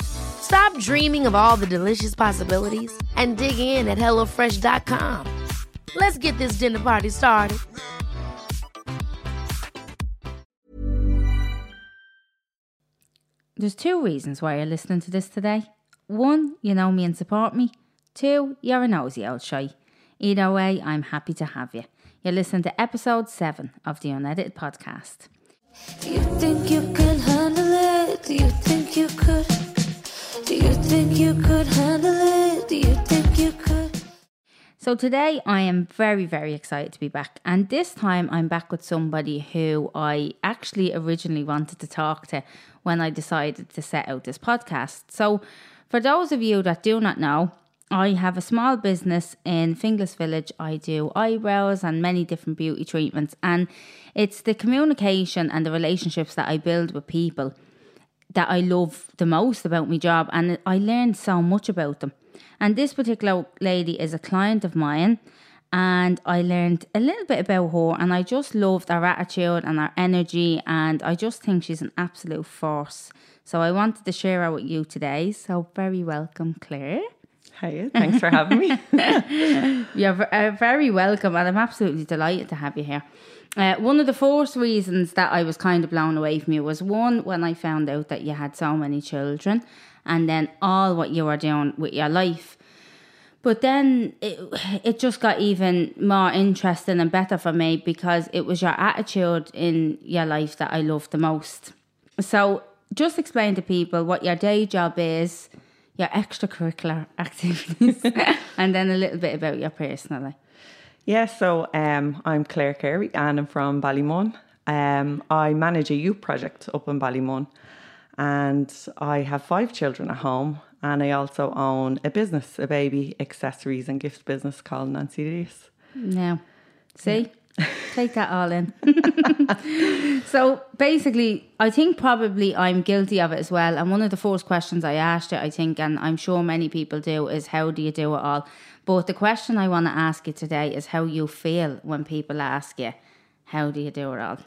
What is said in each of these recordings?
Stop dreaming of all the delicious possibilities and dig in at HelloFresh.com. Let's get this dinner party started. There's two reasons why you're listening to this today. One, you know me and support me. Two, you're a nosy old shy. Either way, I'm happy to have you. You're listening to episode 7 of the Unedited Podcast. Do you think you can handle it? Do you think you could? Do you think you could handle it? Do you think you could? So today I am very, very excited to be back. And this time I'm back with somebody who I actually originally wanted to talk to when I decided to set out this podcast. So for those of you that do not know, I have a small business in Finglas Village. I do eyebrows and many different beauty treatments. And it's the communication and the relationships that I build with people that I love the most about my job, and I learned so much about them. And this particular lady is a client of mine, and I learned a little bit about her, and I just loved her attitude and her energy, and I just think she's an absolute force. So I wanted to share her with you today. So very welcome, Claire. Hiya, thanks for having me. You're very welcome, and I'm absolutely delighted to have you here. One of the first reasons that I was kind of blown away from you was one, when I found out that you had so many children, and then all what you were doing with your life. But then it just got even more interesting and better for me, because it was your attitude in your life that I loved the most. So just explain to people what your day job is, your extracurricular activities, and then a little bit about your personal life. Yeah, so I'm Claire Carey and I'm from Ballymun. I manage a youth project up in Ballymun, and I have 5 children at home, and I also own a business, a baby accessories and gifts business called Nancy DS. Now, see, yeah. Take that all in. So basically, I think probably I'm guilty of it as well. And one of the first questions I asked you, I think, and I'm sure many people do, is how do you do it all? But the question I want to ask you today is how you feel when people ask you, how do you do it all?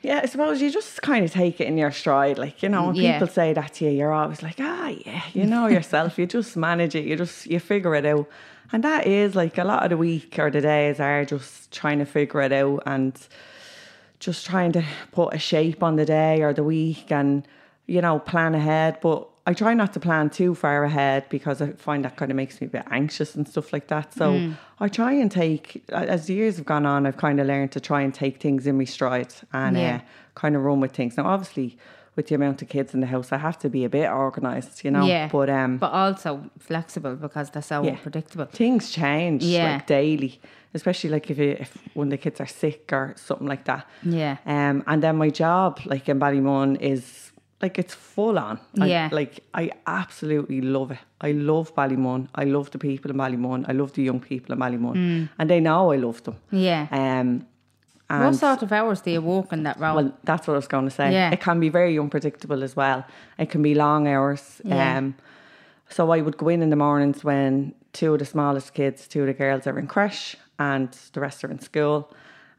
Yeah, I suppose you just kind of take it in your stride. Like, you know, when people say that to you, you're always like, you know yourself, you just manage it, you figure it out. And that is like a lot of the week or the days are just trying to figure it out and just trying to put a shape on the day or the week and, you know, plan ahead. But I try not to plan too far ahead, because I find that kind of makes me a bit anxious and stuff like that. So I try and take, as the years have gone on, I've kind of learned to try and take things in my stride and kind of run with things. Now, obviously, with the amount of kids in the house, I have to be a bit organised, you know. Yeah. But also flexible, because they're so unpredictable. Things change like daily, especially like if one of the kids are sick or something like that. Yeah. And then my job, like in Ballymun, is like it's full on. I absolutely love it. I love Ballymun. I love the people in Ballymun. I love the young people in Ballymun. And they know I love them. Yeah. And what sort of hours do you work in that role? Well, that's what I was going to say. Yeah. It can be very unpredictable as well. It can be long hours. Yeah. So I would go in the mornings when two of the smallest kids, two of the girls, are in creche, and the rest are in school.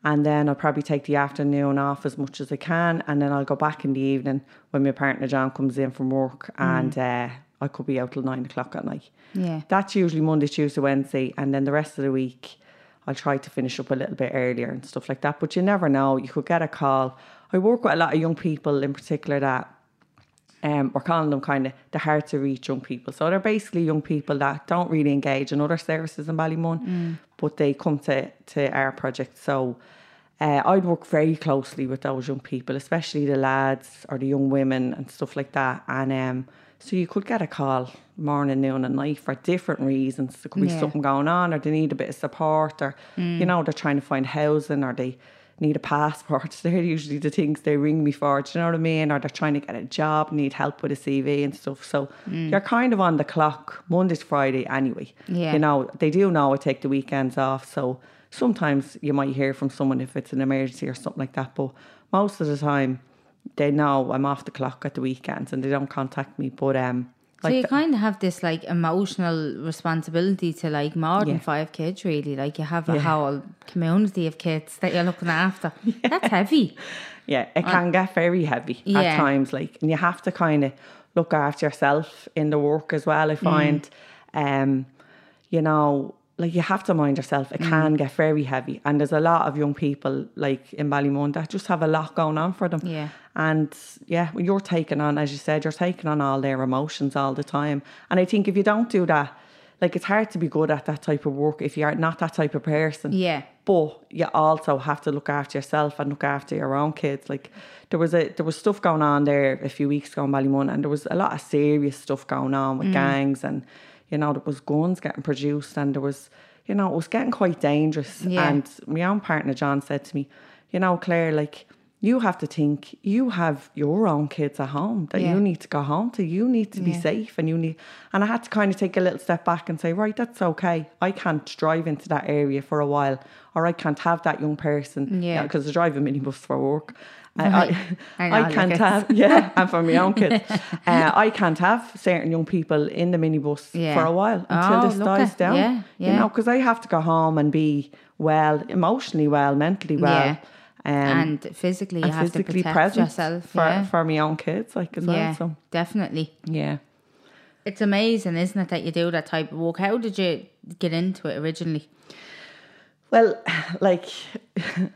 And then I'll probably take the afternoon off as much as I can. And then I'll go back in the evening when my partner John comes in from work, and I could be out till 9 o'clock at night. Yeah. That's usually Monday, Tuesday, Wednesday. And then the rest of the week, I'll try to finish up a little bit earlier and stuff like that. But you never know. You could get a call. I work with a lot of young people in particular that we're calling them kind of the hard to reach young people. So they're basically young people that don't really engage in other services in Ballymun, but they come to our project. So I'd work very closely with those young people, especially the lads or the young women and stuff like that. And so you could get a call morning, noon and night for different reasons. There could be something going on, or they need a bit of support, or, you know, they're trying to find housing, or they need a passport. They're usually the things they ring me for, do you know what I mean? Or they're trying to get a job, need help with a CV and stuff. So you're kind of on the clock Monday to Friday anyway. Yeah. You know, they do know I take the weekends off, so sometimes you might hear from someone if it's an emergency or something like that, but most of the time they know I'm off the clock at the weekends and they don't contact me. But so like you kind of have this like emotional responsibility to like more than 5 kids really. Like you have a whole community of kids that you're looking after. That's heavy. Yeah, it can get very heavy at times. Like, and you have to kind of look after yourself in the work as well, I find. You know, like you have to mind yourself. It can get very heavy. And there's a lot of young people like in Ballymun that just have a lot going on for them. Yeah. And yeah, you're taking on, as you said, you're taking on all their emotions all the time. And I think if you don't do that, like it's hard to be good at that type of work if you're not that type of person. Yeah. But you also have to look after yourself and look after your own kids. Like there was stuff going on there a few weeks ago in Ballymun, and there was a lot of serious stuff going on with gangs, and you know, there was guns getting produced, and there was, you know, it was getting quite dangerous. Yeah. And my own partner, John, said to me, you know, Claire, like, you have to think, you have your own kids at home that you need to go home to. You need to be safe, and you need... And I had to kind of take a little step back and say, right, that's okay. I can't drive into that area for a while, or I can't have that young person. Yeah. Because I drive a minibus for work. I can't have, and for my own kids, I can't have certain young people in the minibus for a while until this dies down, you know, because I have to go home and be well, emotionally well, mentally well, and physically, you have physically to protect present yourself for my own kids, like, as well. So definitely, it's amazing, isn't it, that you do that type of work? How did you get into it originally? Well, like,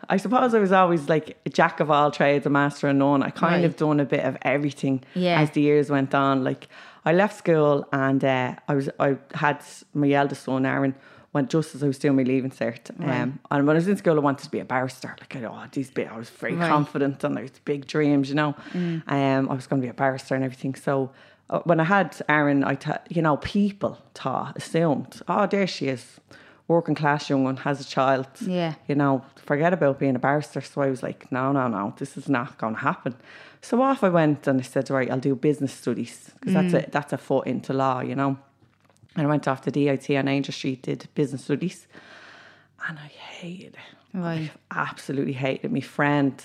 I suppose I was always like a jack of all trades, a master of none. I kind of done a bit of everything as the years went on. Like, I left school, and I had my eldest son, Aaron, went just as I was doing my leaving cert. And when I was in school, I wanted to be a barrister. Like, I was very confident, and I had big dreams, you know. I was going to be a barrister and everything. So when I had Aaron, people assumed, oh, there she is, working class young one, has a child, you know, forget about being a barrister. So I was like, no, this is not going to happen. So off I went, and I said, right, I'll do business studies, because that's a foot into law, you know. And I went off to DIT on Angel Street, did business studies, and I hated it. Right. I absolutely hated it. My friend,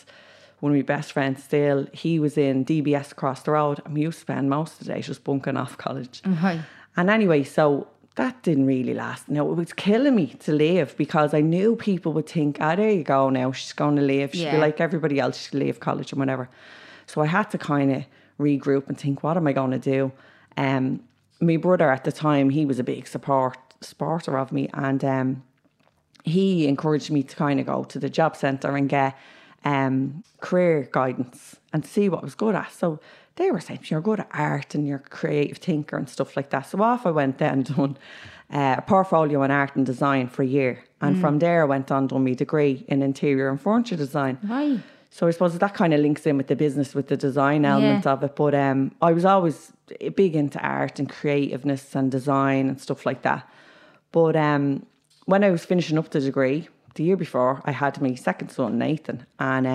one of my best friends still, he was in DBS across the road, and we used to spend most of the day just bunking off college. Right. And anyway, so that didn't really last. Now, it was killing me to leave, because I knew people would think, oh, there you go now, she's going to leave. She'll be like everybody else, she'll leave college and whatever. So I had to kind of regroup and think, what am I going to do? My brother at the time, he was a big supporter of me, and he encouraged me to kind of go to the job centre and get career guidance and see what I was good at. So they were saying, you're good at art and you're a creative thinker and stuff like that. So off I went then and done a portfolio in art and design for a year. And from there I went on and done my degree in interior and furniture design. Right. So I suppose that kind of links in with the business, with the design element of it. But I was always big into art and creativeness and design and stuff like that. But when I was finishing up the degree, the year before, I had my second son, Nathan. And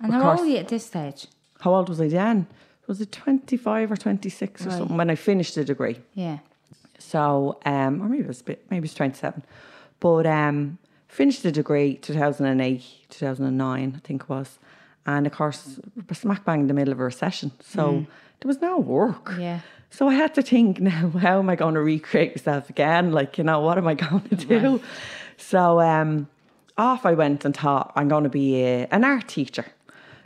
how old were you at this stage? How old was I then? Was it 25 or 26 or something when I finished the degree? Yeah. So, or maybe it was maybe 27. But finished the degree 2008, 2009, I think it was. And of course, smack bang in the middle of a recession. So there was no work. Yeah. So I had to think, now, how am I going to recreate myself again? Like, you know, what am I going to do? Right. So off I went and thought, I'm going to be an art teacher.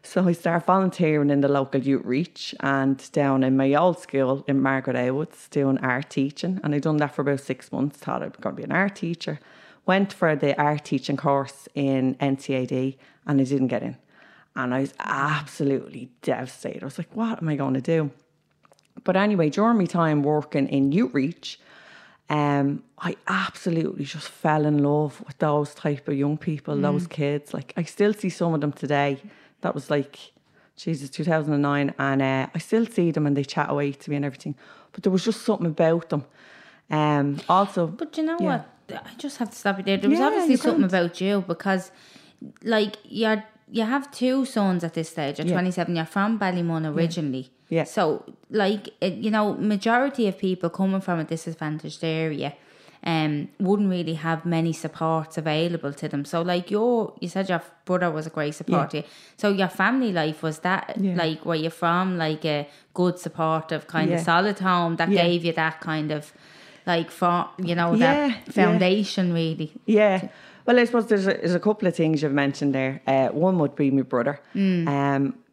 So I started volunteering in the local Youth Reach and down in my old school in Margaret Edwards doing art teaching. And I done that for about 6 months, thought I was going to be an art teacher. Went for the art teaching course in NCAD and I didn't get in. And I was absolutely devastated. I was like, what am I going to do? But anyway, during my time working in Youth Reach, I absolutely just fell in love with those type of young people, those kids. Like, I still see some of them today. That was like, Jesus, 2009. And I still see them and they chat away to me and everything. But there was just something about them. Also, but you know what? I just have to stop you there. There was obviously something about you because, like, you have two sons at this stage. You're 27. You're from Ballymun originally. Yeah. So, like, you know, majority of people coming from a disadvantaged area wouldn't really have many supports available to them. So, like, you said your brother was a great support to you. So your family life, was that, like, where you're from, like, a good, supportive kind of solid home that gave you that kind of, like, for, you know, that foundation, really? Yeah. Well, I suppose there's a couple of things you've mentioned there. One would be my brother.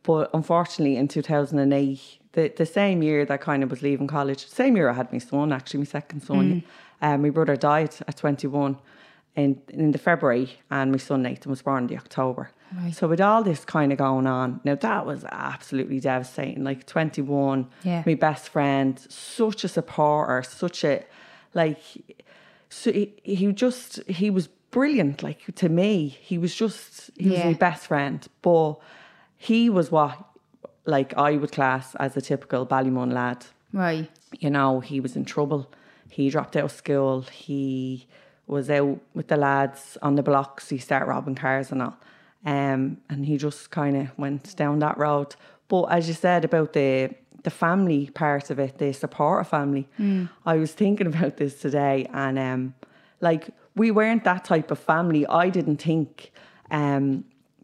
But unfortunately, in 2008, the same year that kind of was leaving college, same year I had my son, actually, my second son. My brother died at 21 in the February, and my son Nathan was born in the October. Right. So with all this kind of going on, now that was absolutely devastating. Like 21, my best friend, such a supporter, such a, like, so he was brilliant, like, to me. He was my best friend, but he was what, like, I would class as a typical Ballymun lad. Right. You know, he was in trouble. He dropped out of school. He was out with the lads on the blocks. He started robbing cars and all. And he just kind of went down that road. But as you said about the family part of it, the supporter family, I was thinking about this today. And, like, we weren't that type of family. I didn't think...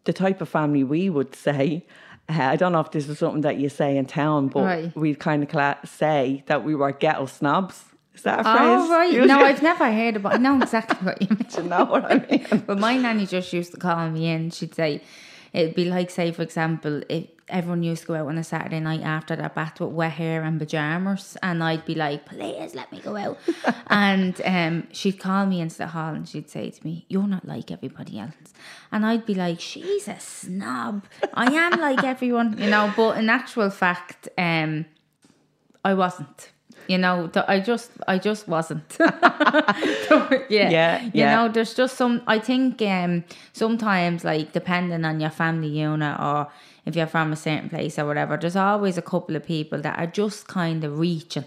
the type of family we would say, I don't know if this is something that you say in town, but we'd kind of say that we were ghetto snobs. Is that a phrase? Oh, right. No, I've never heard about it. I know exactly what you mean. Do you know what I mean? But my nanny just used to call me in. She'd say, it'd be like, say, for example, if everyone used to go out on a Saturday night after their bath with wet hair and pyjamas, and I'd be like, please let me go out. And she'd call me into the hall and she'd say to me, you're not like everybody else. And I'd be like, she's a snob. I am like everyone, you know. But in actual fact, I wasn't. You know, I just wasn't. You know, there's just some, I think sometimes, like, depending on your family unit or if you're from a certain place or whatever, there's always a couple of people that are just kind of reaching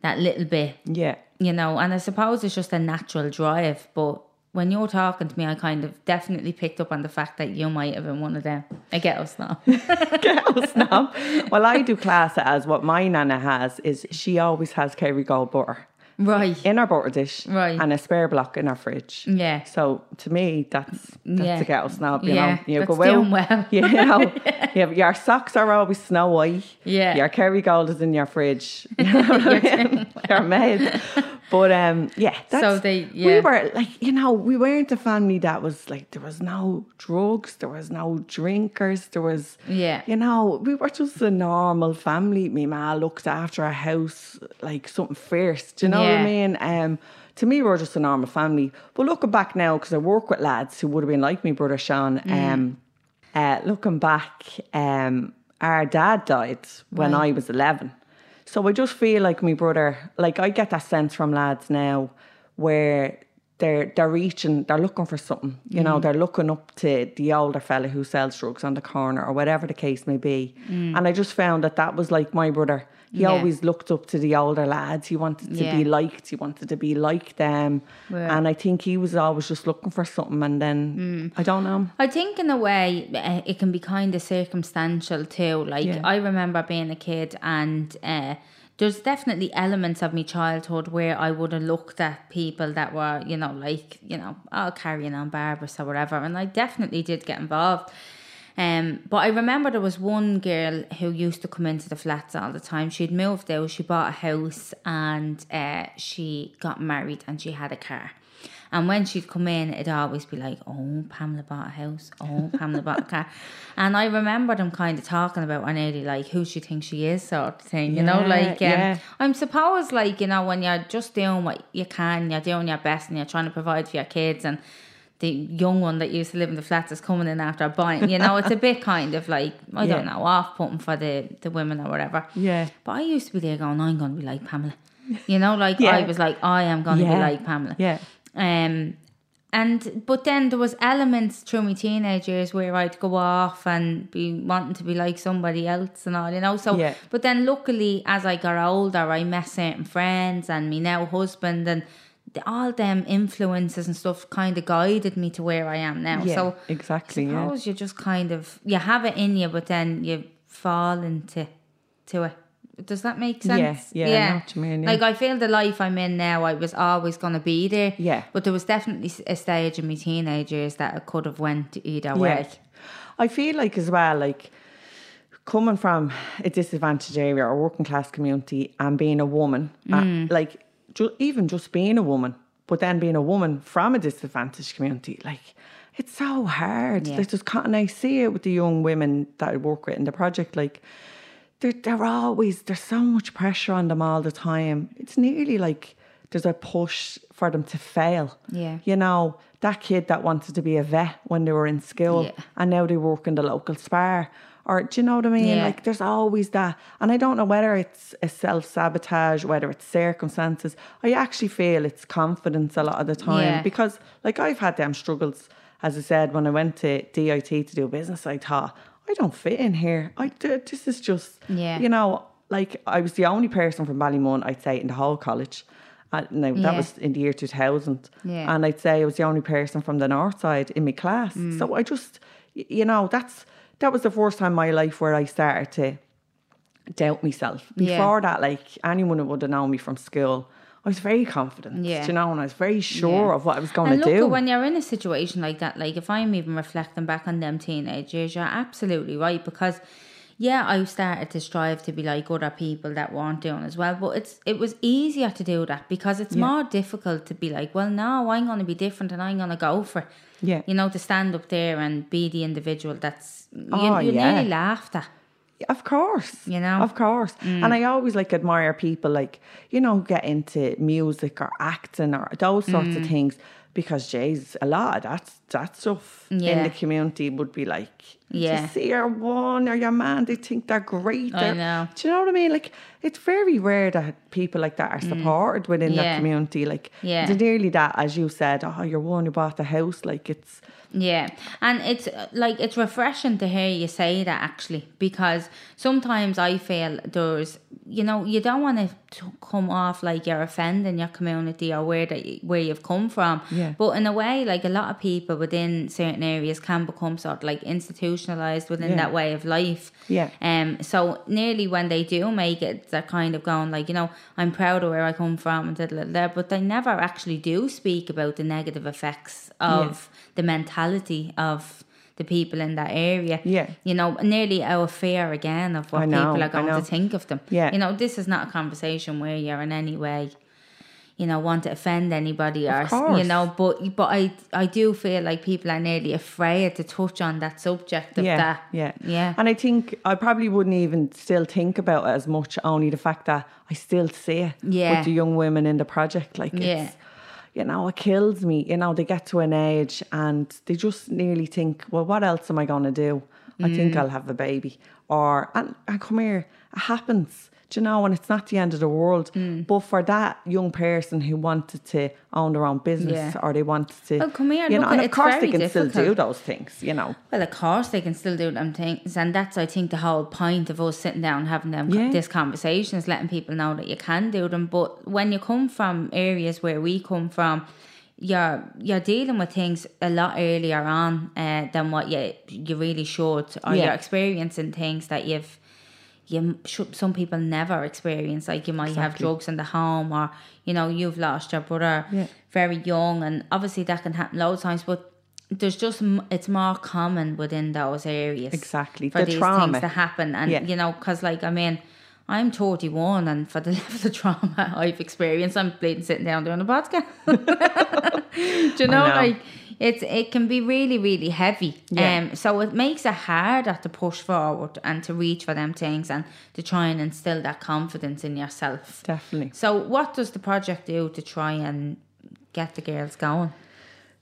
that little bit. Yeah. You know, and I suppose it's just a natural drive. But when you're talking to me, I kind of definitely picked up on the fact that you might have been one of them. A ghetto snob. Ghetto snob. Well, I do class it as what my nana has is she always has Kerrygold butter. Right. In her butter dish. Right. And a spare block in her fridge. Yeah. So to me, that's a ghetto snob, you know. You that's go doing well. You know, your socks are always snow white. Yeah. Your Kerrygold is in your fridge. You know what I mean? You're made. But we were like, you know, we weren't a family that was like, there was no drugs, there was no drinkers, there was, you know, we were just a normal family. My ma looked after our house like something fierce, do you know what I mean? To me, we were just a normal family. But looking back now, because I work with lads who would have been like me brother Sean, looking back, our dad died when I was 11. So I just feel like my brother, like I get that sense from lads now where they're reaching, they're looking for something. You know, they're looking up to the older fella who sells drugs on the corner or whatever the case may be. And I just found that was like my brother. He always looked up to the older lads. He wanted to be liked. He wanted to be like them. Yeah. And I think he was always just looking for something. And then, I don't know. I think in a way, it can be kind of circumstantial too. Like, I remember being a kid and there's definitely elements of my childhood where I would have looked at people that were, you know, like, you know, carrying on Barbarous or whatever. And I definitely did get involved. But I remember there was one girl who used to come into the flats all the time. She'd moved out, she bought a house and she got married and she had a car. And when she'd come in, it'd always be like, oh, Pamela bought a house. Oh, Pamela bought a car. And I remember them kind of talking about our lady, like, who she thinks she is, sort of thing, you know, like, I'm supposed, like, you know, when you're just doing what you can, you're doing your best and you're trying to provide for your kids, and the young one that used to live in the flats is coming in after a bite, you know, it's a bit kind of like, I don't know, off-putting for the women or whatever. Yeah. But I used to be there going, I'm going to be like Pamela. You know, like I was like, I am going to be like Pamela. Yeah. And but then there was elements through my teenage years where I'd go off and be wanting to be like somebody else and all, you know. So, but then luckily as I got older, I met certain friends and me now husband and all them influences and stuff kind of guided me to where I am now. Yeah, so exactly. I suppose you just kind of, you have it in you, but then you fall into it. Does that make sense? Yeah. I know what you mean, Like I feel the life I'm in now, I was always going to be there. Yeah. But there was definitely a stage in my teenage years that I could have went either way. I feel like as well, like coming from a disadvantaged area or working class community and being a woman, like even just being a woman, but then being a woman from a disadvantaged community, like it's so hard. Yeah. And I see it with the young women that I work with in the project, like they're always, there's so much pressure on them all the time. It's nearly like there's a push for them to fail. Yeah. You know, that kid that wanted to be a vet when they were in school and now they work in the local spa. Or do you know what I mean? Yeah. Like there's always that. And I don't know whether it's a self-sabotage, whether it's circumstances. I actually feel it's confidence a lot of the time because like I've had them struggles. As I said, when I went to DIT to do business, I thought, I don't fit in here. This is just, you know, like I was the only person from Ballymun, I'd say, in the whole college. Now that was in the year 2000. Yeah. And I'd say I was the only person from the north side in my class. Mm. So I just, you know, that was the first time in my life where I started to doubt myself. Before that, like anyone who would have known me from school, I was very confident, you know, and I was very sure of what I was going to do. And when you're in a situation like that, like if I'm even reflecting back on them teenage years, you're absolutely right because, I started to strive to be like other people that weren't doing as well. But it was easier to do that because it's more difficult to be like, well, no, I'm going to be different and I'm going to go for it. Yeah. You know, to stand up there and be the individual that's, you nearly laughed at. Of course. You know? Of course. Mm. And I always like admire people like, you know, get into music or acting or those sorts of things because, geez, a lot of that stuff in the community would be like, you see your one or your man, they think they're great. I know. Do you know what I mean? Like, it's very rare that people like that are supported within that community. Like, it's nearly that, as you said, oh, you're one who bought the house. Like, it's... Yeah, and it's like it's refreshing to hear you say that actually, because sometimes I feel there's, you know, you don't want to come off like you're offending your community or where you've come from. Yeah. But in a way, like a lot of people within certain areas can become sort of like institutionalized within that way of life. Yeah. So nearly when they do make it, they're kind of going like, you know, I'm proud of where I come from and da-da-da-da, but they never actually do speak about the negative effects of the mentality of the people in that area. Yeah. You know, nearly our fear again of what people are going to think of them. Yeah. You know, this is not a conversation where you're in any way, you know, want to offend anybody or, you know, but I do feel like people are nearly afraid to touch on that subject of that. Yeah. Yeah. And I think I probably wouldn't even still think about it as much, only the fact that I still see it with the young women in the project. Like, it's, you know, it kills me. You know, they get to an age and they just nearly think, well, what else am I going to do? I think I'll have a baby. Or, and come here, it happens. Do you know, and it's not the end of the world. But for that young person who wanted to own their own business or they wanted to... Well, come here, you know, and of course they can still do those things, you know. Well, of course they can still do them things. And that's, I think, the whole point of us sitting down and having them this conversation is letting people know that you can do them. But when you come from areas where we come from... You're dealing with things a lot earlier on than what you really should, or you're experiencing things that some people never experience. Like you might have drugs in the home, or you know you've lost your brother very young, and obviously that can happen loads of times. But there's just it's more common within those areas. Exactly, for these things to happen, and you know, because like I mean. I'm 41 and for the level of trauma I've experienced, I'm bleeding sitting down doing a podcast. Do you know, like, it can be really, really heavy. Yeah. So it makes it harder to push forward and to reach for them things and to try and instill that confidence in yourself. Definitely. So what does the project do to try and get the girls going?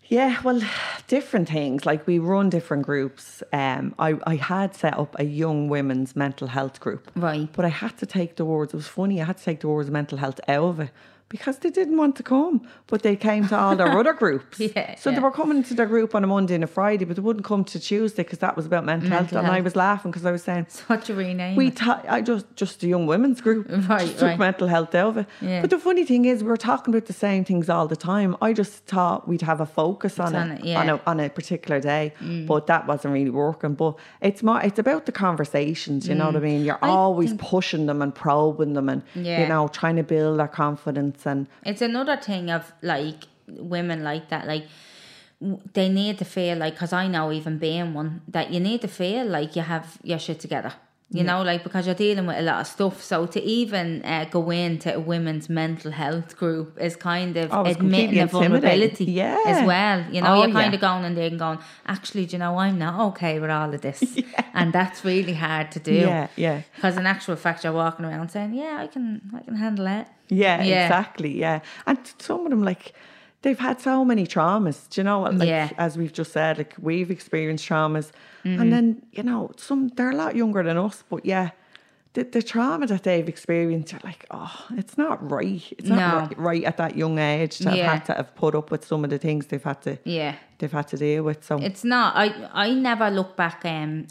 Yeah, well, different things. Like, we run different groups. I had set up a young women's mental health group. Right. But I had to take the words, it was funny, I had to take the words mental health out of it because they didn't want to come. But they came to all their other groups. Yeah, so yeah. They were coming to their group on a Monday and a Friday, but they wouldn't come to Tuesday because that was about mental health. And I was laughing because I was saying... Such a rename. I just the young women's group. Right, just took mental health out of it. Yeah. But the funny thing is, we were talking about the same things all the time. I just thought we'd have a focus on a particular day, but that wasn't really working. But it's about the conversations, you know what I mean? You're always pushing them and probing them and, you know, trying to build their confidence. And it's another thing of like women like that, like they need to feel like, because I know even being one, that you need to feel like you have your shit together, you know, like, because you're dealing with a lot of stuff. So to even go into a women's mental health group is kind of admitting the vulnerability as well. You know, you're kind of going in there and going, actually, do you know, I'm not okay with all of this. Yeah. And that's really hard to do. Yeah, yeah. Because in actual fact, you're walking around saying, yeah, I can handle it. Yeah, yeah, exactly. Yeah. And some of them, like, they've had so many traumas. Do you know what? Like, as we've just said, like, we've experienced traumas. Mm-hmm. And then, you know, some, they're a lot younger than us, but yeah, the trauma that they've experienced, you're like, oh, it's not right. It's not right at that young age to have had to have put up with some of the things they've had to deal with. So it's not, I never look back.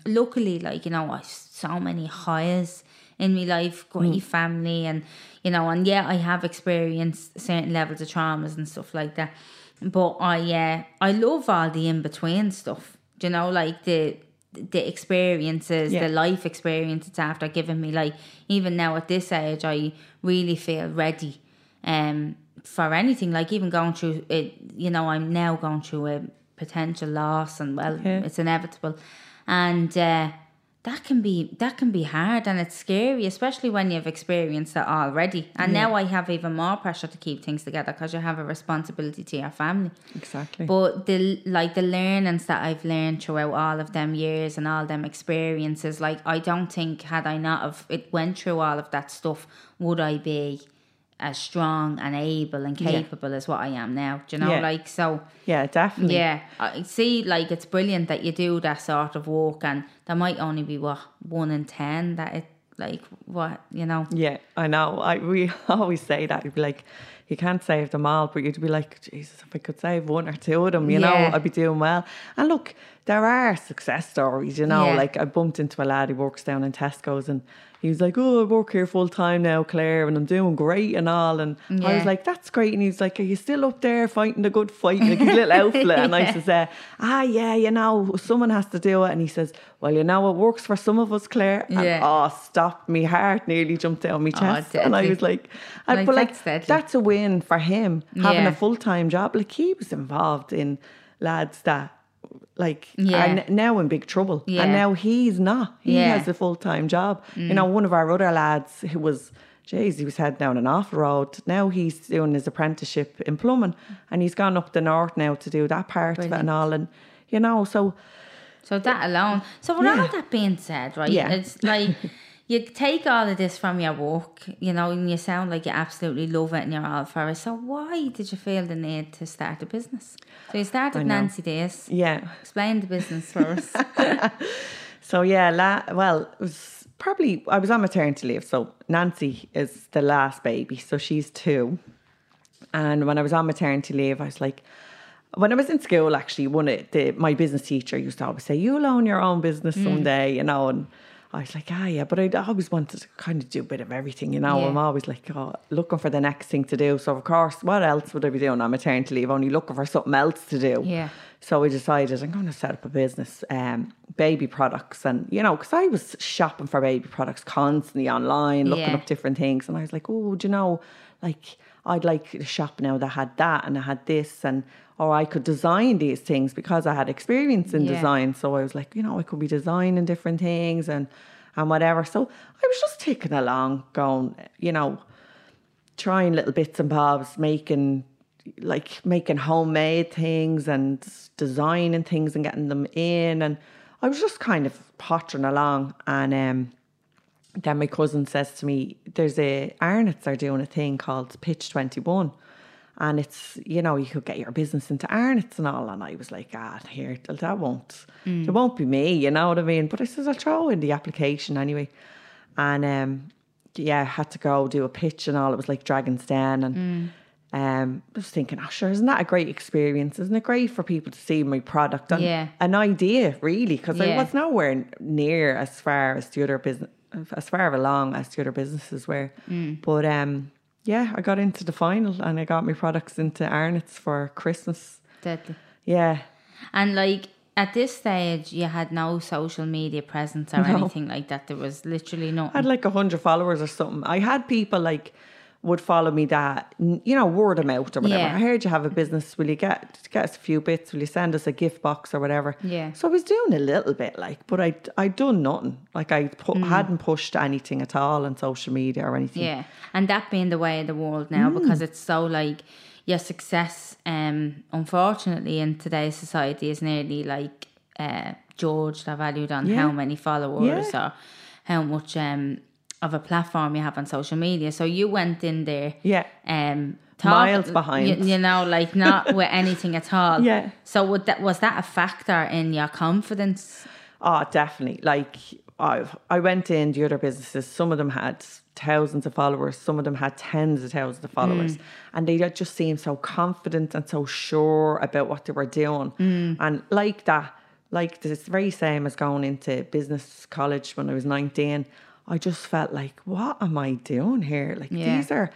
Luckily, like, you know, I so many highs in my life, great family, and, you know, and I have experienced certain levels of traumas and stuff like that, but I love all the in between stuff. Do you know, like the experiences, the life experiences after giving me, like, even now at this age, I really feel ready for anything. Like, even going through it, you know, I'm now going through a potential loss, and it's inevitable, and That can be hard, and it's scary, especially when you've experienced it already. And now I have even more pressure to keep things together because you have a responsibility to your family. Exactly. But the learnings that I've learned throughout all of them years and all them experiences, like, I don't think, had I not have it went through all of that stuff, would I be as strong and able and capable as what I am now. Do you know, like, so... Yeah, definitely. Yeah. I see, like, it's brilliant that you do that sort of work, and there might only be, what, 1 in 10 that it, like, what, you know? Yeah, I know. We always say that. You'd be like, you can't save them all, but you'd be like, Jesus, if I could save 1 or 2 of them, you know, I'd be doing well. And look, there are success stories, you know, like, I bumped into a lad who works down in Tesco's, and he was like, oh, I work here full time now, Claire, and I'm doing great and all. And I was like, that's great. And he's like, are you still up there fighting the good fight? Like, his little outlet. And I says, you know, someone has to do it. And he says, well, you know, it works for some of us, Claire. And stop, my heart nearly jumped down my chest. And I was like, but like that's a win for him, having a full-time job. Like, he was involved in lads that, like, and now in big trouble, and now he's not. He has a full time job. You know, one of our other lads who was, he was heading down an off road. Now he's doing his apprenticeship in plumbing, and he's gone up the north now to do that part of it and all. And you know, so that alone. So with all that being said, right, it's like. You take all of this from your work, you know, and you sound like you absolutely love it and you're all for it. So why did you feel the need to start a business? So you started Nancy DS. Yeah. Explain the business for us. So it was probably, I was on maternity leave. So Nancy is the last baby. So she's 2. And when I was on maternity leave, I was like, when I was in school, actually, my business teacher used to always say, you'll own your own business someday, you know, and I was like, but I always wanted to kind of do a bit of everything, you know. Yeah. I'm always like, looking for the next thing to do. So, of course, what else would I be doing on maternity leave? Only looking for something else to do. Yeah. So I decided I'm going to set up a business, baby products. And, you know, because I was shopping for baby products constantly online, looking up different things. And I was like, oh, do you know, like, I'd like a shop now that had that and I had this, and or I could design these things because I had experience in design. So I was like, you know, I could be designing different things, and and whatever. So I was just ticking along, going, you know, trying little bits and bobs, making homemade things and designing things and getting them in. And I was just kind of pottering along. And then my cousin says to me, there's Arnott's are doing a thing called Pitch 21. And it's, you know, you could get your business into Arnott's and all. And I was like, here, that won't, it won't be me, you know what I mean? But I says, I'll throw in the application anyway. And I had to go do a pitch and all. It was like Dragon's Den. And I was thinking, sure, isn't that a great experience? Isn't it great for people to see my product? And an idea, really, because I was nowhere near as far along as the other businesses were. But I got into the final and I got my products into Arnott's for Christmas. Deadly. Yeah. And like at this stage, you had no social media presence or anything like that. There was literally nothing. I had like 100 followers or something. I had people like would follow me that, you know, word of mouth or whatever. Yeah. I heard you have a business. Will you get us a few bits? Will you send us a gift box or whatever? Yeah. So I was doing a little bit like, but I'd done nothing. Like I hadn't pushed anything at all on social media or anything. Yeah. And that being the way of the world now, because it's so like your success, unfortunately in today's society is nearly like judged or valued on how many followers or how much, of a platform you have on social media. So you went in there miles behind, you know, like not with anything at all. Yeah. So was that a factor in your confidence? Oh, definitely. Like I went in the other businesses, some of them had thousands of followers, some of them had tens of thousands of followers, and they just seemed so confident and so sure about what they were doing. And like that, like this very same as going into business college when I was 19, I just felt like, what am I doing here? Like these are,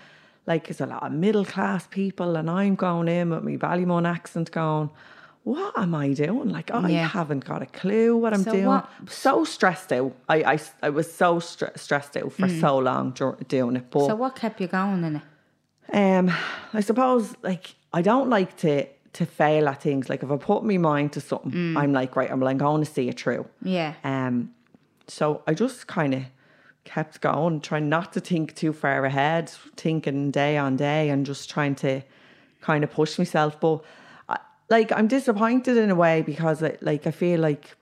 like there's a lot of middle class people and I'm going in with my Ballymun accent going, what am I doing? Like I haven't got a clue what I'm doing. So stressed out. I was so stressed out for so long doing it. But so what kept you going in it? I suppose like I don't like to fail at things. Like if I put my mind to something, I'm like, right, I'm going to see it through. Yeah. So I just kind of kept going, trying not to think too far ahead, thinking day on day and just trying to kind of push myself. But I'm disappointed in a way because I feel like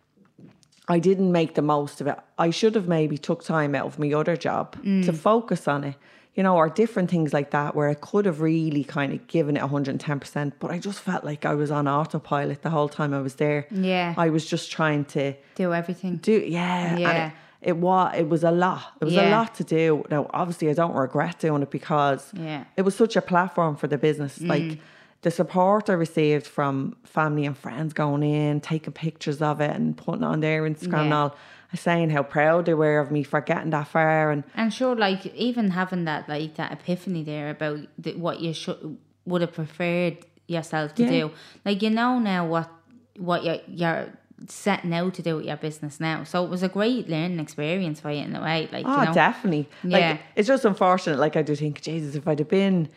I didn't make the most of it. I should have maybe took time out of my other job to focus on it, you know, or different things like that where I could have really kind of given it 110%. But I just felt like I was on autopilot the whole time I was there. Yeah. I was just trying to do everything. Yeah. It was a lot. It was a lot to do. Now, obviously, I don't regret doing it because it was such a platform for the business. Like the support I received from family and friends going in, taking pictures of it and putting it on their Instagram and all, saying how proud they were of me for getting that far. And sure, like even having that like that epiphany there about what you would have preferred yourself to do. Like you know now what you're setting out to do with your business now, so it was a great learning experience for you in a way, like you know? Definitely. Like it's just unfortunate, like I do think, Jesus, if I'd have been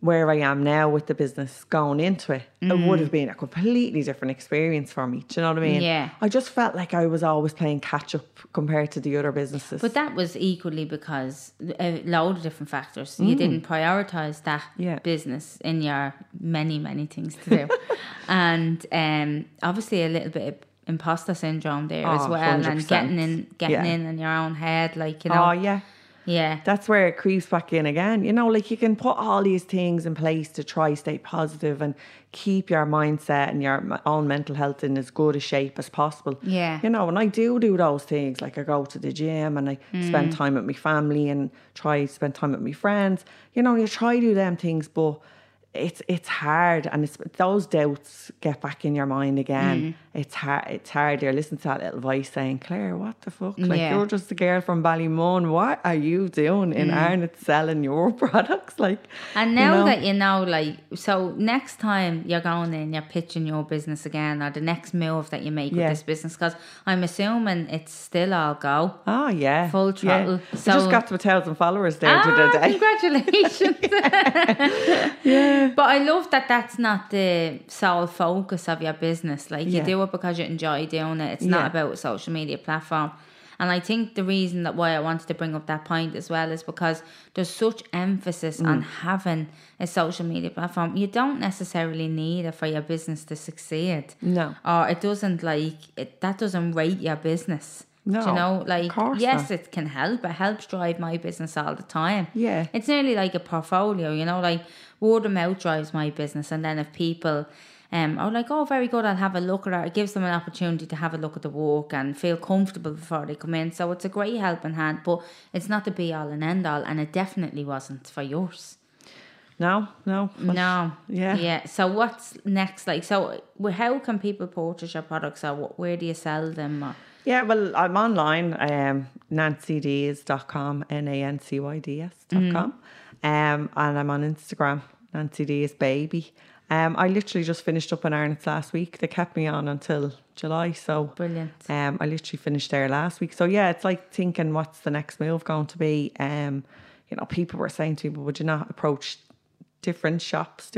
where I am now with the business going into it, it would have been a completely different experience for me. Do you know what I mean? Yeah. I just felt like I was always playing catch up compared to the other businesses, but that was equally because a load of different factors. You didn't prioritise that business in your many things to do. And obviously a little bit of imposter syndrome there as well. 100%. And getting in your own head, like, you know. That's where it creeps back in again, you know. Like you can put all these things in place to try stay positive and keep your mindset and your own mental health in as good a shape as possible, you know. And I do those things, like I go to the gym and I spend time with my family and try to spend time with my friends, you know. You try to do them things, but it's hard, and those doubts get back in your mind again. It's hard. You're listening to that little voice saying, Claire, what the fuck? Like you're just a girl from Ballymun. What are you doing in Arnott selling your products? Like, and now that you know, like, so next time you're going in, you're pitching your business again, or the next move that you make with this business, because I'm assuming it's still all go. Oh yeah, full throttle. Yeah. So I just got to 1,000 followers there today. Congratulations. Yeah. But I love that that's not the sole focus of your business. Like you do it because you enjoy doing it. It's not about a social media platform. And I think the reason that why I wanted to bring up that point as well is because there's such emphasis on having a social media platform. You don't necessarily need it for your business to succeed. No. Or it doesn't that doesn't rate your business. No. Do you know, yes, it can help. It helps drive my business all the time. Yeah. It's nearly like a portfolio, you know, like word of mouth drives my business. And then if people are like, oh, very good, I'll have a look at it. It gives them an opportunity to have a look at the work and feel comfortable before they come in. So it's a great helping hand, but it's not the be all and end all. And it definitely wasn't for yours. No. Yeah. So what's next? How can people purchase your products, or where do you sell them? Yeah, well, I'm online, nancyds.com, nancyds.com. And I'm on Instagram, nancyds baby. I literally just finished up in Arnott's last week. They kept me on until July, so brilliant. I literally finished there last week. So yeah, it's like thinking what's the next move going to be. You know, people were saying to me, but would you not approach different types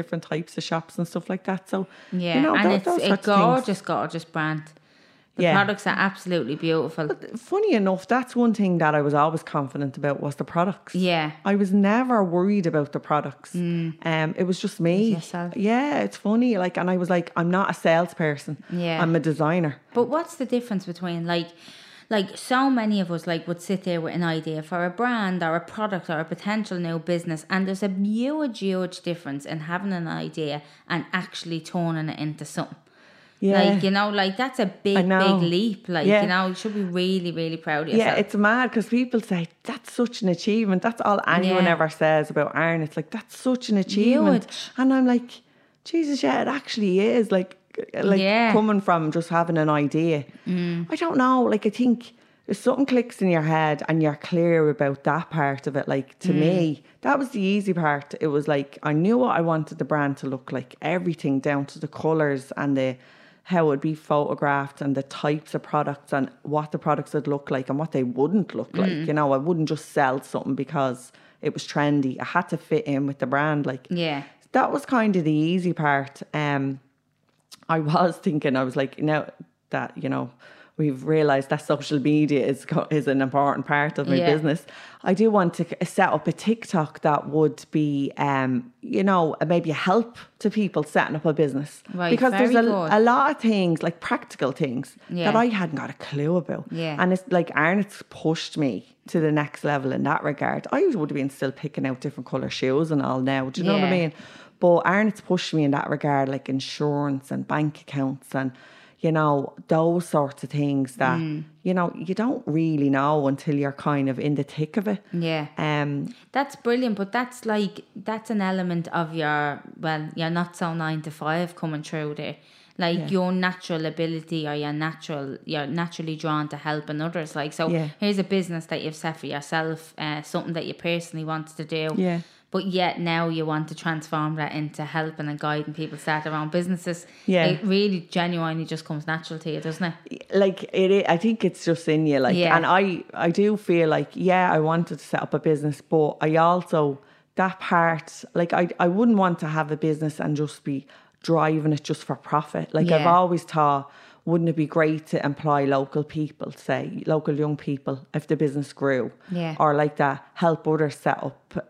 of shops and stuff like that? So yeah, you know, and it's a gorgeous brand. The products are absolutely beautiful. But funny enough, that's one thing that I was always confident about was the products. Yeah. I was never worried about the products. It was just me. Yeah, it's funny. And I was like, I'm not a salesperson. Yeah. I'm a designer. But what's the difference between so many of us would sit there with an idea for a brand or a product or a potential new business, and there's a huge difference in having an idea and actually turning it into something. Yeah. That's a big leap. You know, you should be really, really proud of yourself. Yeah, it's mad because people say, that's such an achievement. That's all anyone ever says about Aaron. It's like, that's such an achievement. Huge. And I'm like, Jesus, yeah, it actually is. Coming from just having an idea. I don't know. I think if something clicks in your head and you're clear about that part of it, me, that was the easy part. It was I knew what I wanted the brand to look like. Everything down to the colours and the... how it would be photographed and the types of products and what the products would look like and what they wouldn't look like. You know, I wouldn't just sell something because it was trendy. I had to fit in with the brand. That was kind of the easy part. I was thinking, now that, you know, we've realised that social media is an important part of my business. I do want to set up a TikTok that would be, maybe a help to people setting up a business. Right, because there's a lot of things, practical things that I hadn't got a clue about. Yeah. And it's Arnott's pushed me to the next level in that regard. I would have been still picking out different colour shoes and all now. Do you know what I mean? But Arnott's pushed me in that regard, insurance and bank accounts and, you know, those sorts of things that, you know, you don't really know until you're kind of in the thick of it. Yeah. That's brilliant, but that's an element of you're not so 9 to 5 coming through there. Your natural ability or you're naturally drawn to helping others. Here's a business that you've set for yourself, something that you personally wanted to do. Yeah. But yet now you want to transform that into helping and guiding people start their own businesses. Yeah. It really genuinely just comes natural to you, doesn't it? I think it's just in you. And I do feel I wanted to set up a business, but I also, that part, I wouldn't want to have a business and just be driving it just for profit. I've always thought, wouldn't it be great to employ local people, say, local young people, if the business grew? Yeah. Or that, help others set up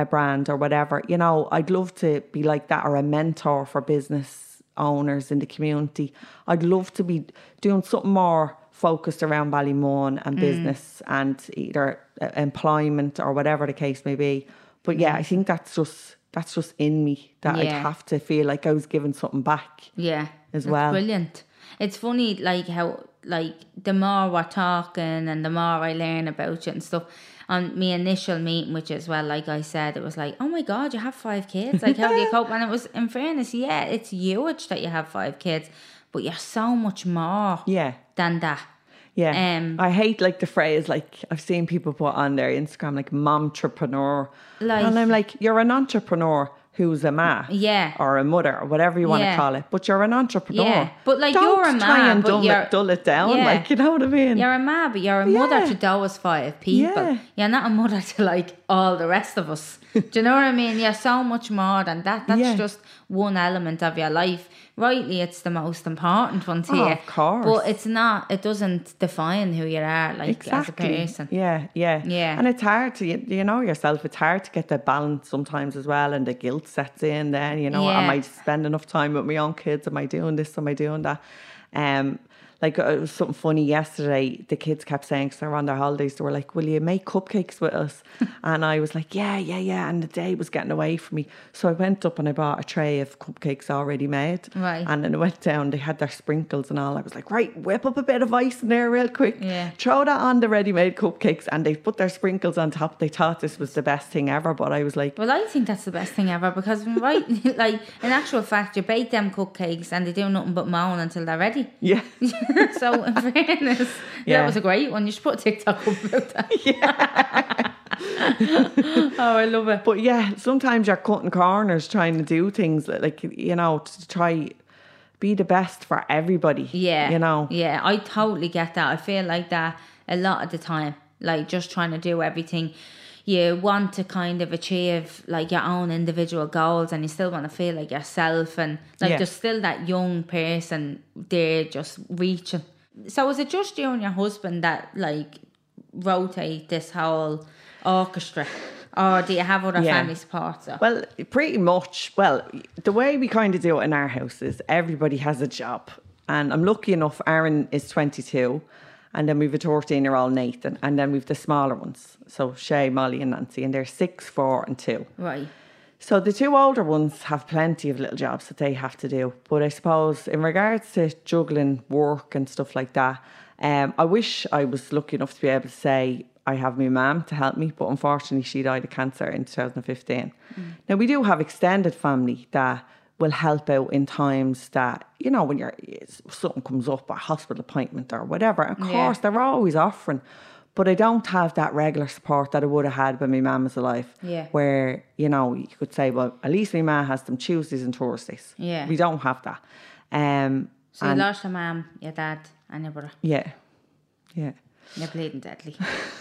a brand or whatever. You know, I'd love to be like that, or a mentor for business owners in the community. I'd love to be doing something more focused around Ballymun and business and either employment or whatever the case may be. But I think that's just in me that I'd have to feel like I was giving something back. Yeah, as well. Brilliant. It's funny how the more we're talking and the more I learn about it and stuff. On my initial meeting, which is, I said, it was oh my God, you have 5 kids. How do you cope? And it was, in fairness, it's huge that you have 5 kids, but you're so much more than that. Yeah. I hate the phrase, I've seen people put on their Instagram, momtrepreneur. And I'm like, you're an entrepreneur who's a ma or a mother or whatever you want to call it, but you're an entrepreneur. Yeah. But you're a ma, try and dull it down, you know what I mean? You're a ma, but you're a mother to those 5 people. Yeah. You're not a mother to all the rest of us. Do you know what I mean? You're so much more than that. That's just one element of your life. Rightly, it's the most important one to you. Of course. But it's not, it doesn't define who you are, like, as a person. Yeah. And it's hard to, you know yourself, it's hard to get the balance sometimes as well, and the guilt sets in then, you know, am I spending enough time with my own kids? Am I doing this? Am I doing that? Like, it was something funny yesterday, the kids kept saying, because they were on their holidays, they were like, will you make cupcakes with us? And I was like, yeah. And the day was getting away from me. So I went up and I bought a tray of cupcakes already made. Right. And then I went down, they had their sprinkles and all. I was like, right, whip up a bit of ice in there real quick. Yeah. Throw that on the ready-made cupcakes. And they put their sprinkles on top. They thought this was the best thing ever. But I was like... Well, I think that's the best thing ever, because right, like, in actual fact, you bake them cupcakes and they do nothing but moan until they're ready. Yeah. So in fairness, that was a great one. You should put a TikTok up about that. Yeah. Oh, I love it. But yeah, sometimes you're cutting corners trying to do things like, you know, to try be the best for everybody. Yeah. You know. Yeah, I totally get that. I feel like that a lot of the time. Like, just trying to do everything. You want to kind of achieve like your own individual goals, and you still want to feel like yourself, and like there's still that young person there just reaching. So is it just you and your husband that like rotate this whole orchestra, or do you have other family support? So? Well, pretty much. Well, the way we kind of do it in our house is everybody has a job, and I'm lucky enough, Aaron is 22. And then we've a 13-year-old Nathan, and then we've the smaller ones, so Shay, Molly, and Nancy, and they're 6, 4, and 2. Right. So the two older ones have plenty of little jobs that they have to do. But I suppose in regards to juggling work and stuff like that, I wish I was lucky enough to be able to say I have my mum to help me, but unfortunately she died of cancer in 2015. Mm. Now we do have extended family that will help out in times that, you know, when something comes up, a hospital appointment or whatever. Of course, they're always offering. But I don't have that regular support that I would have had when my mum was alive. Yeah. Where, you know, you could say, well, at least my mum has them Tuesdays and Thursdays. Yeah. We don't have that. So you lost your mum, your dad and your brother. Yeah. Yeah. You're bleeding deadly.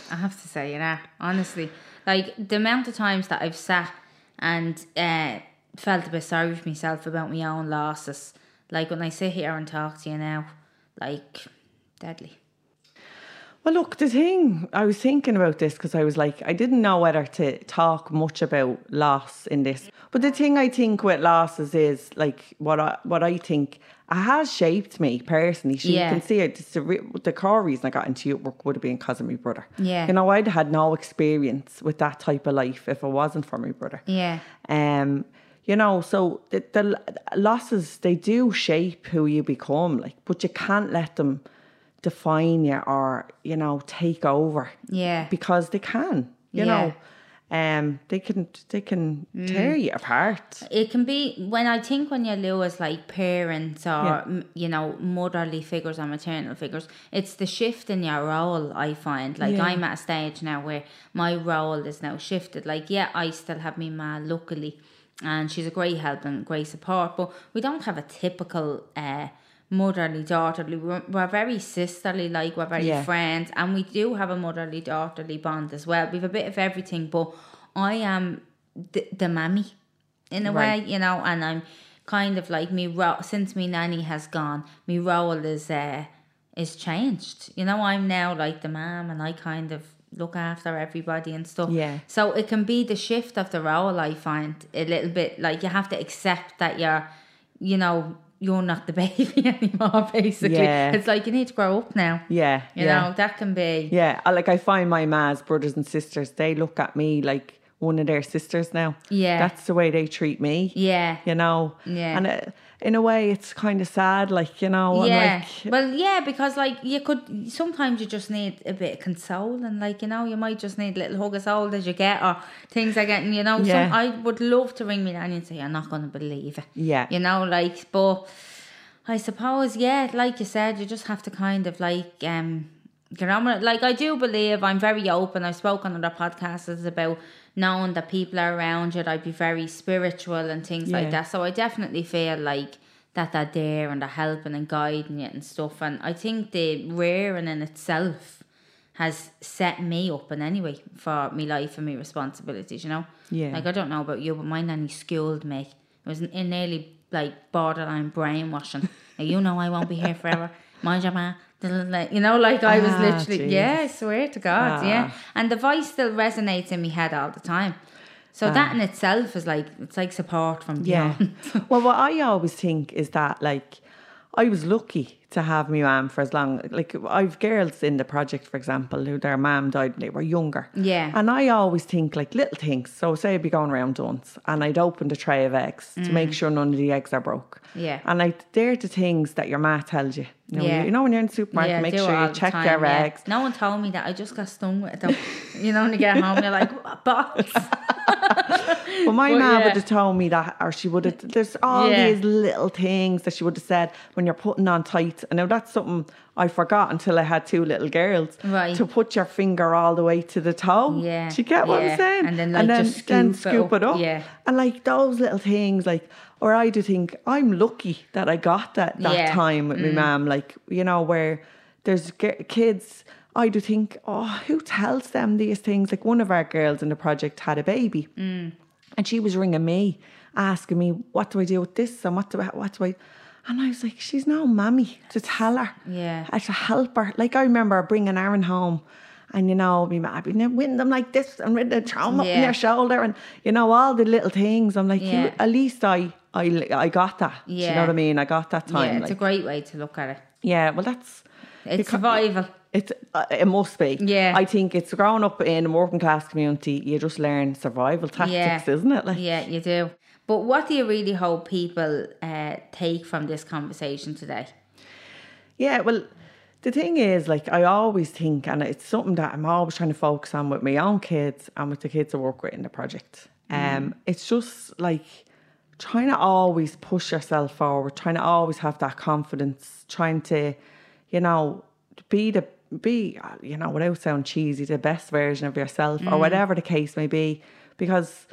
I have to say, you know, honestly. Like, the amount of times that I've sat and... felt a bit sorry for myself about my own losses. Like, when I sit here and talk to you now, like, deadly. Well, look, the thing, I was thinking about this because I was like, I didn't know whether to talk much about loss in this. But the thing I think with losses is, like, what I think has shaped me personally. So you can see it, the core reason I got into youth work would have been because of my brother. Yeah. You know, I'd had no experience with that type of life if it wasn't for my brother. Yeah. You know, so the losses, they do shape who you become, like, but you can't let them define you or, you know, take over. Yeah. Because they can, you know, they can tear you apart. It can be, when you lose like parents or, you know, motherly figures or maternal figures, it's the shift in your role, I find. Like, I'm at a stage now where my role is now shifted. Like, I still have me ma, luckily. And she's a great help and great support. But we don't have a typical motherly, daughterly. We're very sisterly, like, we're very friends. And we do have a motherly, daughterly bond as well. We have a bit of everything. But I am the mammy in a way, you know. And I'm kind of like, since me nanny has gone, my role is changed. You know, I'm now like the mam, and I kind of look after everybody and stuff. Yeah. So it can be the shift of the role, I find, a little bit. Like, you have to accept that you're not the baby anymore, basically. Yeah. It's like, you need to grow up now. Yeah. You know, that can be... Yeah, like, I find my ma's brothers and sisters, they look at me like one of their sisters now. Yeah. That's the way they treat me. Yeah. You know? Yeah. And... in a way, it's kind of sad, like, you know. Yeah. Like, well, yeah, because, like, sometimes you just need a bit of console, and, like, you know, you might just need a little hug as old as you get, or things like that, and, you know. Yeah. I would love to ring me down and say, you're not going to believe it. Yeah. You know, like, but I suppose, yeah, like you said, you just have to kind of, like, get on with it. Like, I do believe I'm very open. I've spoken on other podcasts about knowing that people are around you, I'd be very spiritual and things like that. So I definitely feel like that they're there and they're helping and guiding you and stuff. And I think the rearing in itself has set me up in any way for my life and my responsibilities, you know? Yeah. Like, I don't know about you, but my nanny schooled me. It was nearly, like, borderline brainwashing. Like, you know I won't be here forever. Mind your man. You know, like, I was literally, geez. Yeah, swear to God, yeah. And the voice still resonates in my head all the time. So that in itself is like, it's like support from beyond. Yeah. Well, what I always think is that, like, I was lucky to have my mum for as long. Like, I've girls in the project, for example, who their mum died when they were younger. Yeah. And I always think, like, little things. So say I'd be going around once and I'd open the tray of eggs to make sure none of the eggs are broke. Yeah. And like, they're the things that your ma tells you. You know when you're in the supermarket, make sure you check your eggs. No one told me that. I just got stung with it. You know, when you get home, you're like, what box? Well, my ma would have told me that, or she would have, there's all these little things that she would have said when you're putting on tights. And now that's something I forgot until I had two little girls. Right. To put your finger all the way to the toe. Yeah. Do you get what I'm saying? And then, like, just scoop it up. Yeah. And like those little things, like, or I do think I'm lucky that I got that time with my mum. Like, you know, where there's kids, I do think, oh, who tells them these things? Like, one of our girls in the project had a baby and she was ringing me, asking me, what do I do with this? And what do I... And I was like, she's no mammy to tell her. Yeah. To help her. Like, I remember bringing Aaron home. And, you know, me mad, winding them like this and with the trauma up in their shoulder and, you know, all the little things. I'm like, at least I got that. Yeah. Do you know what I mean? I got that time. Yeah, it's like a great way to look at it. Yeah, well, that's... It's survival. It must be. Yeah. I think it's growing up in a working class community, you just learn survival tactics, isn't it? Like, yeah, you do. But what do you really hope people take from this conversation today? Yeah, well... The thing is, like, I always think, and it's something that I'm always trying to focus on with my own kids and with the kids I work with in the project. It's just like trying to always push yourself forward, trying to always have that confidence, trying to, you know, be, you know, without sounding cheesy, the best version of yourself or whatever the case may be. Because,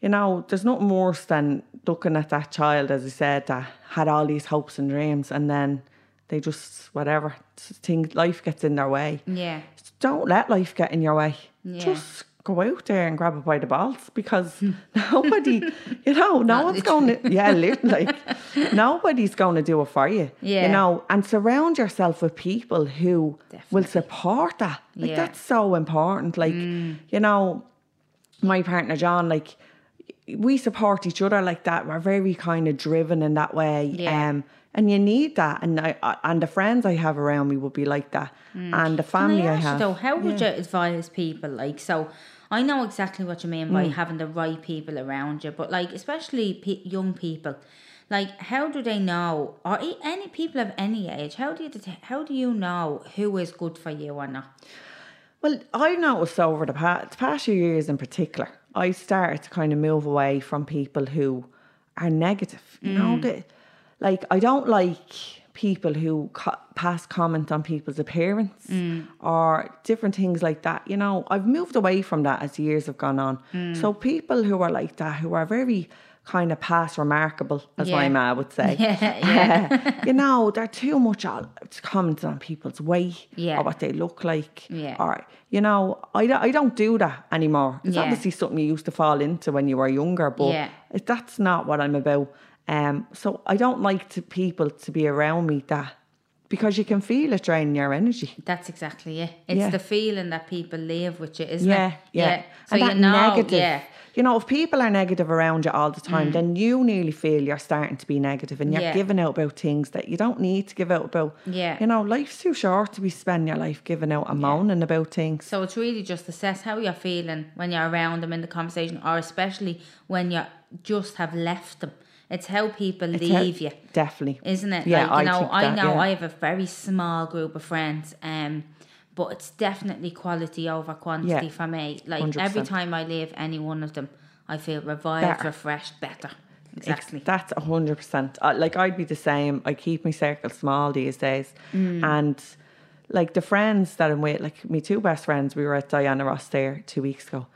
you know, there's nothing worse than looking at that child, as I said, that had all these hopes and dreams and then... They just, whatever, life gets in their way. Yeah. Don't let life get in your way. Yeah. Just go out there and grab it by the balls because nobody, you know, no one's going to, nobody's going to do it for you. Yeah. You know, and surround yourself with people who will support that. Like, that's so important. Like, you know, my partner, John, like, we support each other like that. We're very kind of driven in that way. Yeah. And you need that, and I the friends I have around me would be like that, and the family I have. So, how would you advise people? Like, so I know exactly what you mean by having the right people around you, but like especially young people, like how do they know? Or any people of any age, how do you know who is good for you or not? Well, I've noticed over the past few years in particular, I started to kind of move away from people who are negative. You know that. Like, I don't like people who pass comment on people's appearance or different things like that. You know, I've moved away from that as years have gone on. So people who are like that, who are very kind of past remarkable, as my ma would say. You know, they're too much commenting on people's weight or what they look like. Yeah. Or, you know, I don't do that anymore. It's obviously something you used to fall into when you were younger, but that's not what I'm about. So I don't like people to be around me that, because you can feel it draining your energy. That's exactly it. It's the feeling that people leave with you, isn't it? Yeah. So and that negative. Yeah. You know, if people are negative around you all the time, then you nearly feel you're starting to be negative and you're giving out about things that you don't need to give out about. Yeah. You know, life's too short to be spending your life giving out and moaning about things. So it's really just assess how you're feeling when you're around them in the conversation, or especially when you just have left them. It's how people leave you. Definitely. Isn't it? Yeah, like, you know, I know I have a very small group of friends, but it's definitely quality over quantity for me. Like 100%. Every time I leave any one of them, I feel revived, refreshed, better. Exactly. That's 100%. Like, I'd be the same. I keep my circle small these days. And like the friends that I'm with, like my two best friends, we were at Diana Ross there 2 weeks ago.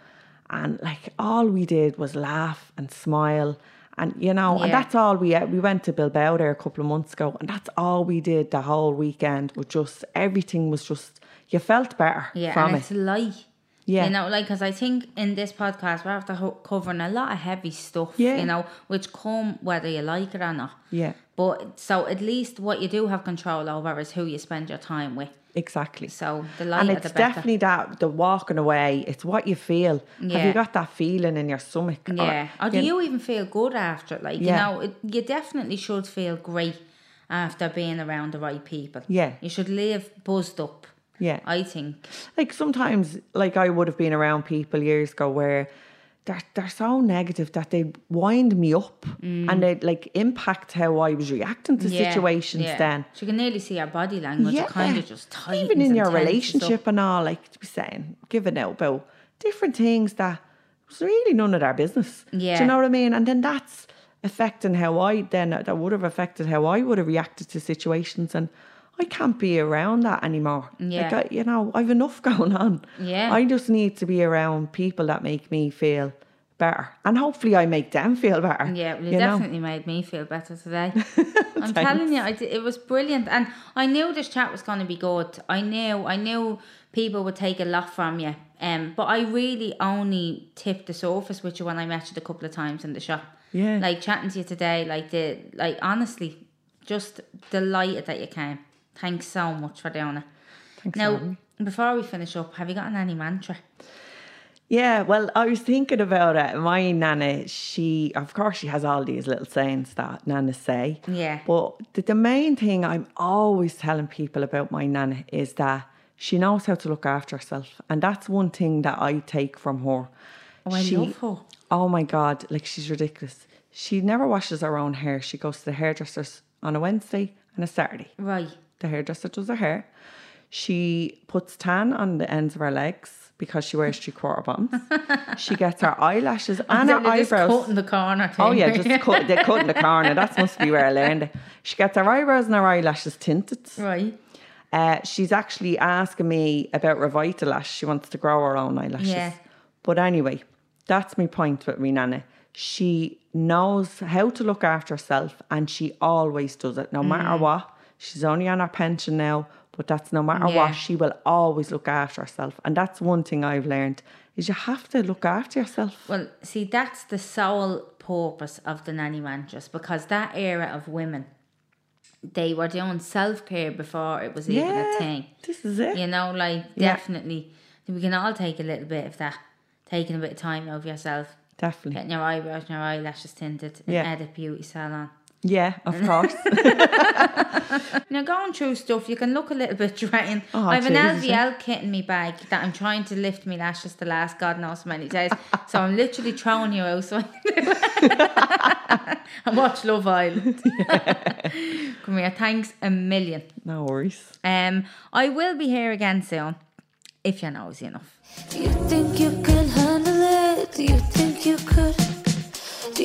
And like all we did was laugh and smile And, you know, and that's all we went to Bilbao there a couple of months ago, and that's all we did the whole weekend. Was just, everything was just, you felt better from it. Yeah, it's light. Yeah. You know, like, because I think in this podcast, we're after covering a lot of heavy stuff, you know, which come whether you like it or not. Yeah. But, so at least what you do have control over is who you spend your time with. Exactly. So the lighter the better. And it's definitely that, the walking away, it's what you feel. Yeah. Have you got that feeling in your stomach? Yeah. Or do you even feel good after it? Like, you know, you definitely should feel great after being around the right people. Yeah. You should live buzzed up. Yeah. I think. Like, sometimes, like, I would have been around people years ago where they're so negative that they wind me up and they, like, impact how I was reacting to situations then. So you can nearly see your body language. Yeah. It kind of just tightens. Even in your relationship and all, like, to be saying, giving out about different things that was really none of their business. Yeah. Do you know what I mean? And then that's affecting how I then, that would have affected how I would have reacted to situations, and I can't be around that anymore. Yeah. Like, you know, I've enough going on. Yeah. I just need to be around people that make me feel better. And hopefully I make them feel better. Yeah, well, you definitely made me feel better today. I'm telling you, it was brilliant. And I knew this chat was going to be good. I knew people would take a lot from you. But I really only tipped the surface with you when I met you a couple of times in the shop. Yeah. Like, chatting to you today, like honestly, just delighted that you came. Thanks so much for doing it. Thanks. Now, before we finish up, have you gotten any mantra? Yeah, well, I was thinking about it. My Nana, she, of course, she has all these little sayings that Nana say. Yeah. But the main thing I'm always telling people about my Nana is that she knows how to look after herself. And that's one thing that I take from her. Oh, I love her. Oh, my God. Like, she's ridiculous. She never washes her own hair. She goes to the hairdressers on a Wednesday and a Saturday. Right. The hairdresser does her hair. She puts tan on the ends of her legs because she wears 3/4 bottoms. She gets her eyelashes and her eyebrows. Just cut in the corner too. Oh yeah, just cut in the corner. That must be where I learned it. She gets her eyebrows and her eyelashes tinted. Right. She's actually asking me about Revitalash. She wants to grow her own eyelashes. Yeah. But anyway, that's my point with me Nana. She knows how to look after herself, and she always does it, no matter what. She's only on her pension now, but that's no matter what, she will always look after herself. And that's one thing I've learned, is you have to look after yourself. Well, see, that's the sole purpose of the nanny mantras, because that era of women, they were doing self-care before it was even a thing. This is it. You know, like, definitely, we can all take a little bit of that, taking a bit of time over yourself. Definitely. Getting your eyebrows and your eyelashes tinted in a beauty salon. Yeah, of course. Now, going through stuff, you can look a little bit drained. Oh, I have an LVL kit in my bag that I'm trying to lift my lashes the last God knows how many days. So I'm literally throwing you out so I can do it. And watch Love Island. Come here, thanks a million. No worries. I will be here again soon, if you're nosy enough. Do you think you could handle it? Do you think you could? Do